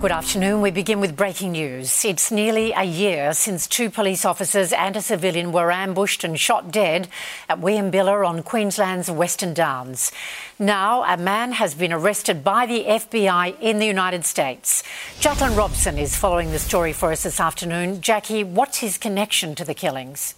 Good afternoon. We begin with breaking news. It's nearly a year since two police officers and a civilian were ambushed and shot dead at William Biller on Queensland's Western Downs. Now, a man has been arrested by the FBI in the United States. Jacqueline Robson is following the story for us this afternoon. Jackie, what's his connection to the killings?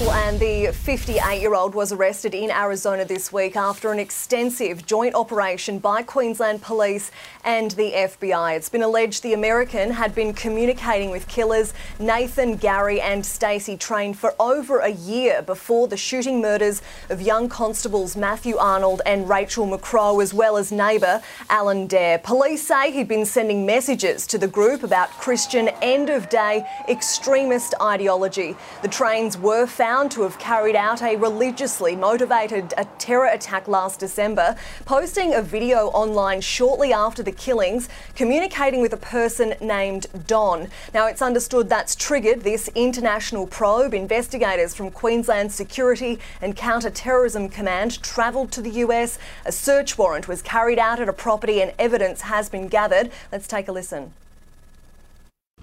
Well, and the 58-year-old was arrested in Arizona this week after an extensive joint operation by Queensland Police and the FBI. It's been alleged the American had been communicating with killers Nathan, Gary and Stacey Train for over a year before the shooting murders of young constables Matthew Arnold and Rachel McCrow, as well as neighbour Alan Dare. Police say he'd been sending messages to the group about Christian end-of-day extremist ideology. The Trains were found to have carried out a religiously motivated terror attack last December, posting a video online shortly after the killings, communicating with a person named Don. Now, it's understood that's triggered this international probe. Investigators from Queensland's Security and Counter-Terrorism Command travelled to the US. A search warrant was carried out at a property and evidence has been gathered. Let's take a listen.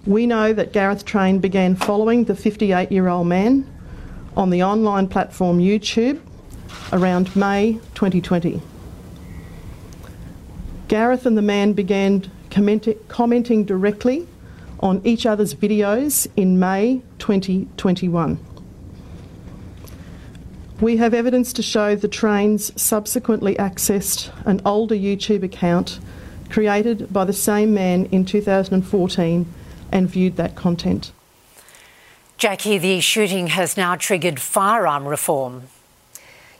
We know that Gareth Train began following the 58-year-old man on the online platform YouTube around May 2020. Gareth and the man began commenting directly on each other's videos in May 2021. We have evidence to show the Trains subsequently accessed an older YouTube account created by the same man in 2014 and viewed that content. Jackie, the shooting has now triggered firearm reform.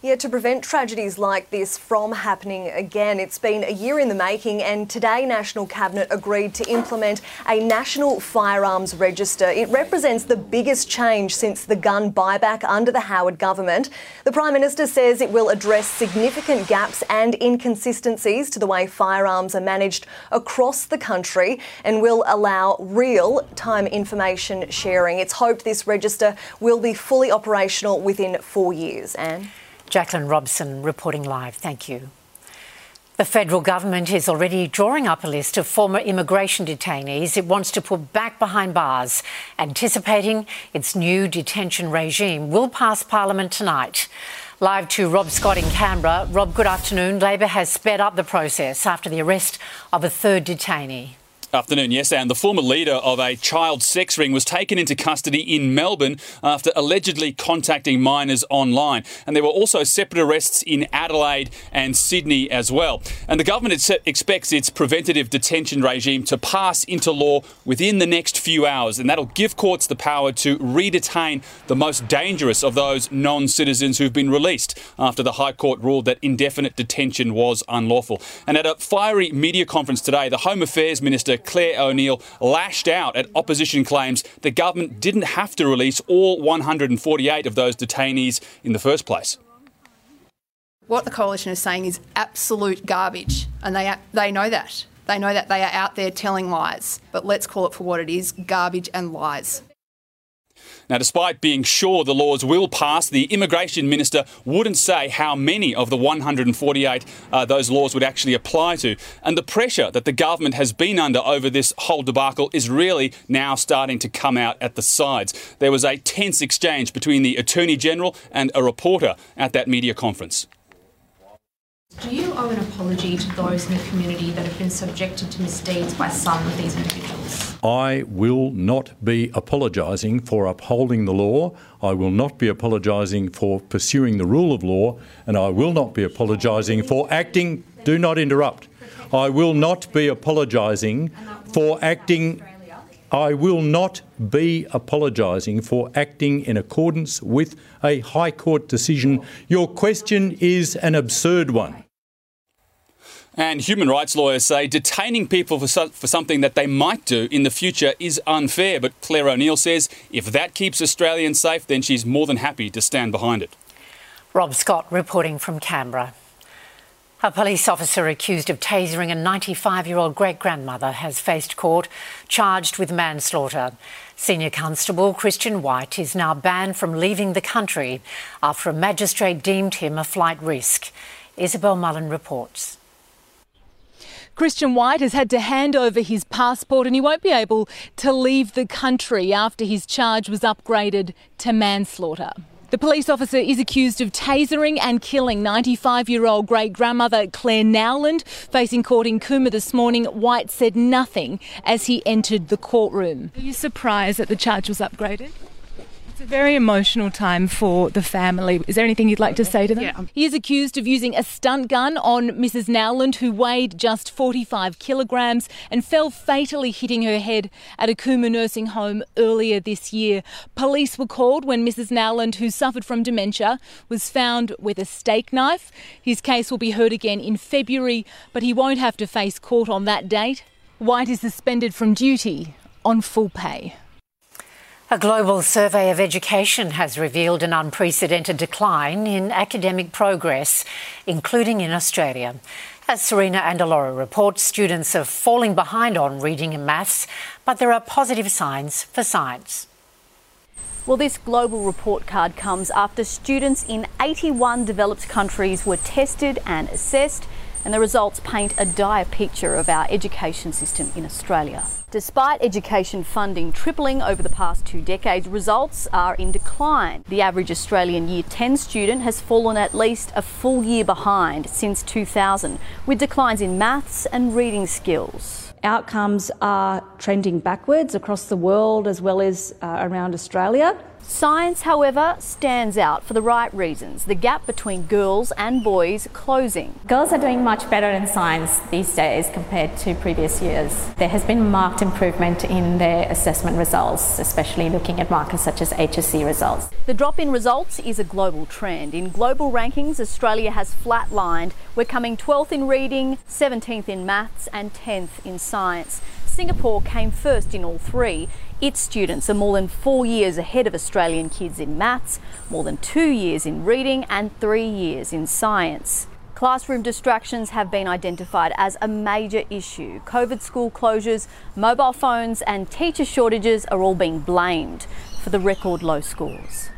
Yeah, to prevent tragedies like this from happening again. It's been a year in the making, and today National Cabinet agreed to implement a national firearms register. It represents the biggest change since the gun buyback under the Howard government. The Prime Minister says it will address significant gaps and inconsistencies to the way firearms are managed across the country and will allow real-time information sharing. It's hoped this register will be fully operational within 4 years. Anne? Jacqueline Robson reporting live. Thank you. The federal government is already drawing up a list of former immigration detainees it wants to put back behind bars, anticipating its new detention regime will pass Parliament tonight. Live to Rob Scott in Canberra. Rob, good afternoon. Labor has sped up the process after the arrest of a third detainee. Afternoon, yes, and the former leader of a child sex ring was taken into custody in Melbourne after allegedly contacting minors online. And there were also separate arrests in Adelaide and Sydney as well. And the government expects its preventative detention regime to pass into law within the next few hours, and that'll give courts the power to re-detain the most dangerous of those non-citizens who've been released after the High Court ruled that indefinite detention was unlawful. And at a fiery media conference today, the Home Affairs Minister Claire O'Neill lashed out at opposition claims the government didn't have to release all 148 of those detainees in the first place. What the coalition is saying is absolute garbage, and they know that. They know that they are out there telling lies, but let's call it for what it is, garbage and lies. Now, despite being sure the laws will pass, the Immigration Minister wouldn't say how many of the 148 those laws would actually apply to. And the pressure that the government has been under over this whole debacle is really now starting to come out at the sides. There was a tense exchange between the Attorney General and a reporter at that media conference. Do you owe an apology to those in the community that have been subjected to misdeeds by some of these individuals? I will not be apologising for upholding the law. I will not be apologising for pursuing the rule of law, and I will not be apologising for acting... Do not interrupt. I will not be apologising for acting... I will not be apologising for acting in accordance with a High Court decision. Your question is an absurd one. And human rights lawyers say detaining people for something that they might do in the future is unfair. But Claire O'Neill says if that keeps Australians safe, then she's more than happy to stand behind it. Rob Scott reporting from Canberra. A police officer accused of tasering a 95-year-old great-grandmother has faced court, charged with manslaughter. Senior Constable Christian White is now banned from leaving the country after a magistrate deemed him a flight risk. Isabel Mullen reports. Christian White has had to hand over his passport and he won't be able to leave the country after his charge was upgraded to manslaughter. The police officer is accused of tasering and killing 95-year-old great-grandmother Claire Nowland. Facing court in Cooma this morning, White said nothing as he entered the courtroom. Are you surprised that the charge was upgraded? It's a very emotional time for the family. Is there anything you'd like to say to them? Yeah. He is accused of using a stunt gun on Mrs. Nowland, who weighed just 45 kilograms and fell fatally, hitting her head at a Cooma nursing home earlier this year. Police were called when Mrs. Nowland, who suffered from dementia, was found with a steak knife. His case will be heard again in February, but he won't have to face court on that date. White is suspended from duty on full pay. A global survey of education has revealed an unprecedented decline in academic progress, including in Australia. As Serena Andalora reports, students are falling behind on reading and maths, but there are positive signs for science. Well, this global report card comes after students in 81 developed countries were tested and assessed, and the results paint a dire picture of our education system in Australia. Despite education funding tripling over the past 2 decades, results are in decline. The average Australian Year 10 student has fallen at least a full year behind since 2000, with declines in maths and reading skills. Outcomes are trending backwards across the world as well as around Australia. Science, however, stands out for the right reasons. The gap between girls and boys closing. Girls are doing much better in science these days compared to previous years. There has been marked improvement in their assessment results, especially looking at markers such as HSC results. The drop in results is a global trend. In global rankings, Australia has flatlined. We're coming 12th in reading, 17th in maths and 10th in science. Singapore came first in all three. Its students are more than 4 years ahead of Australian kids in maths, more than 2 years in reading and 3 years in science. Classroom distractions have been identified as a major issue. COVID school closures, mobile phones and teacher shortages are all being blamed for the record low scores.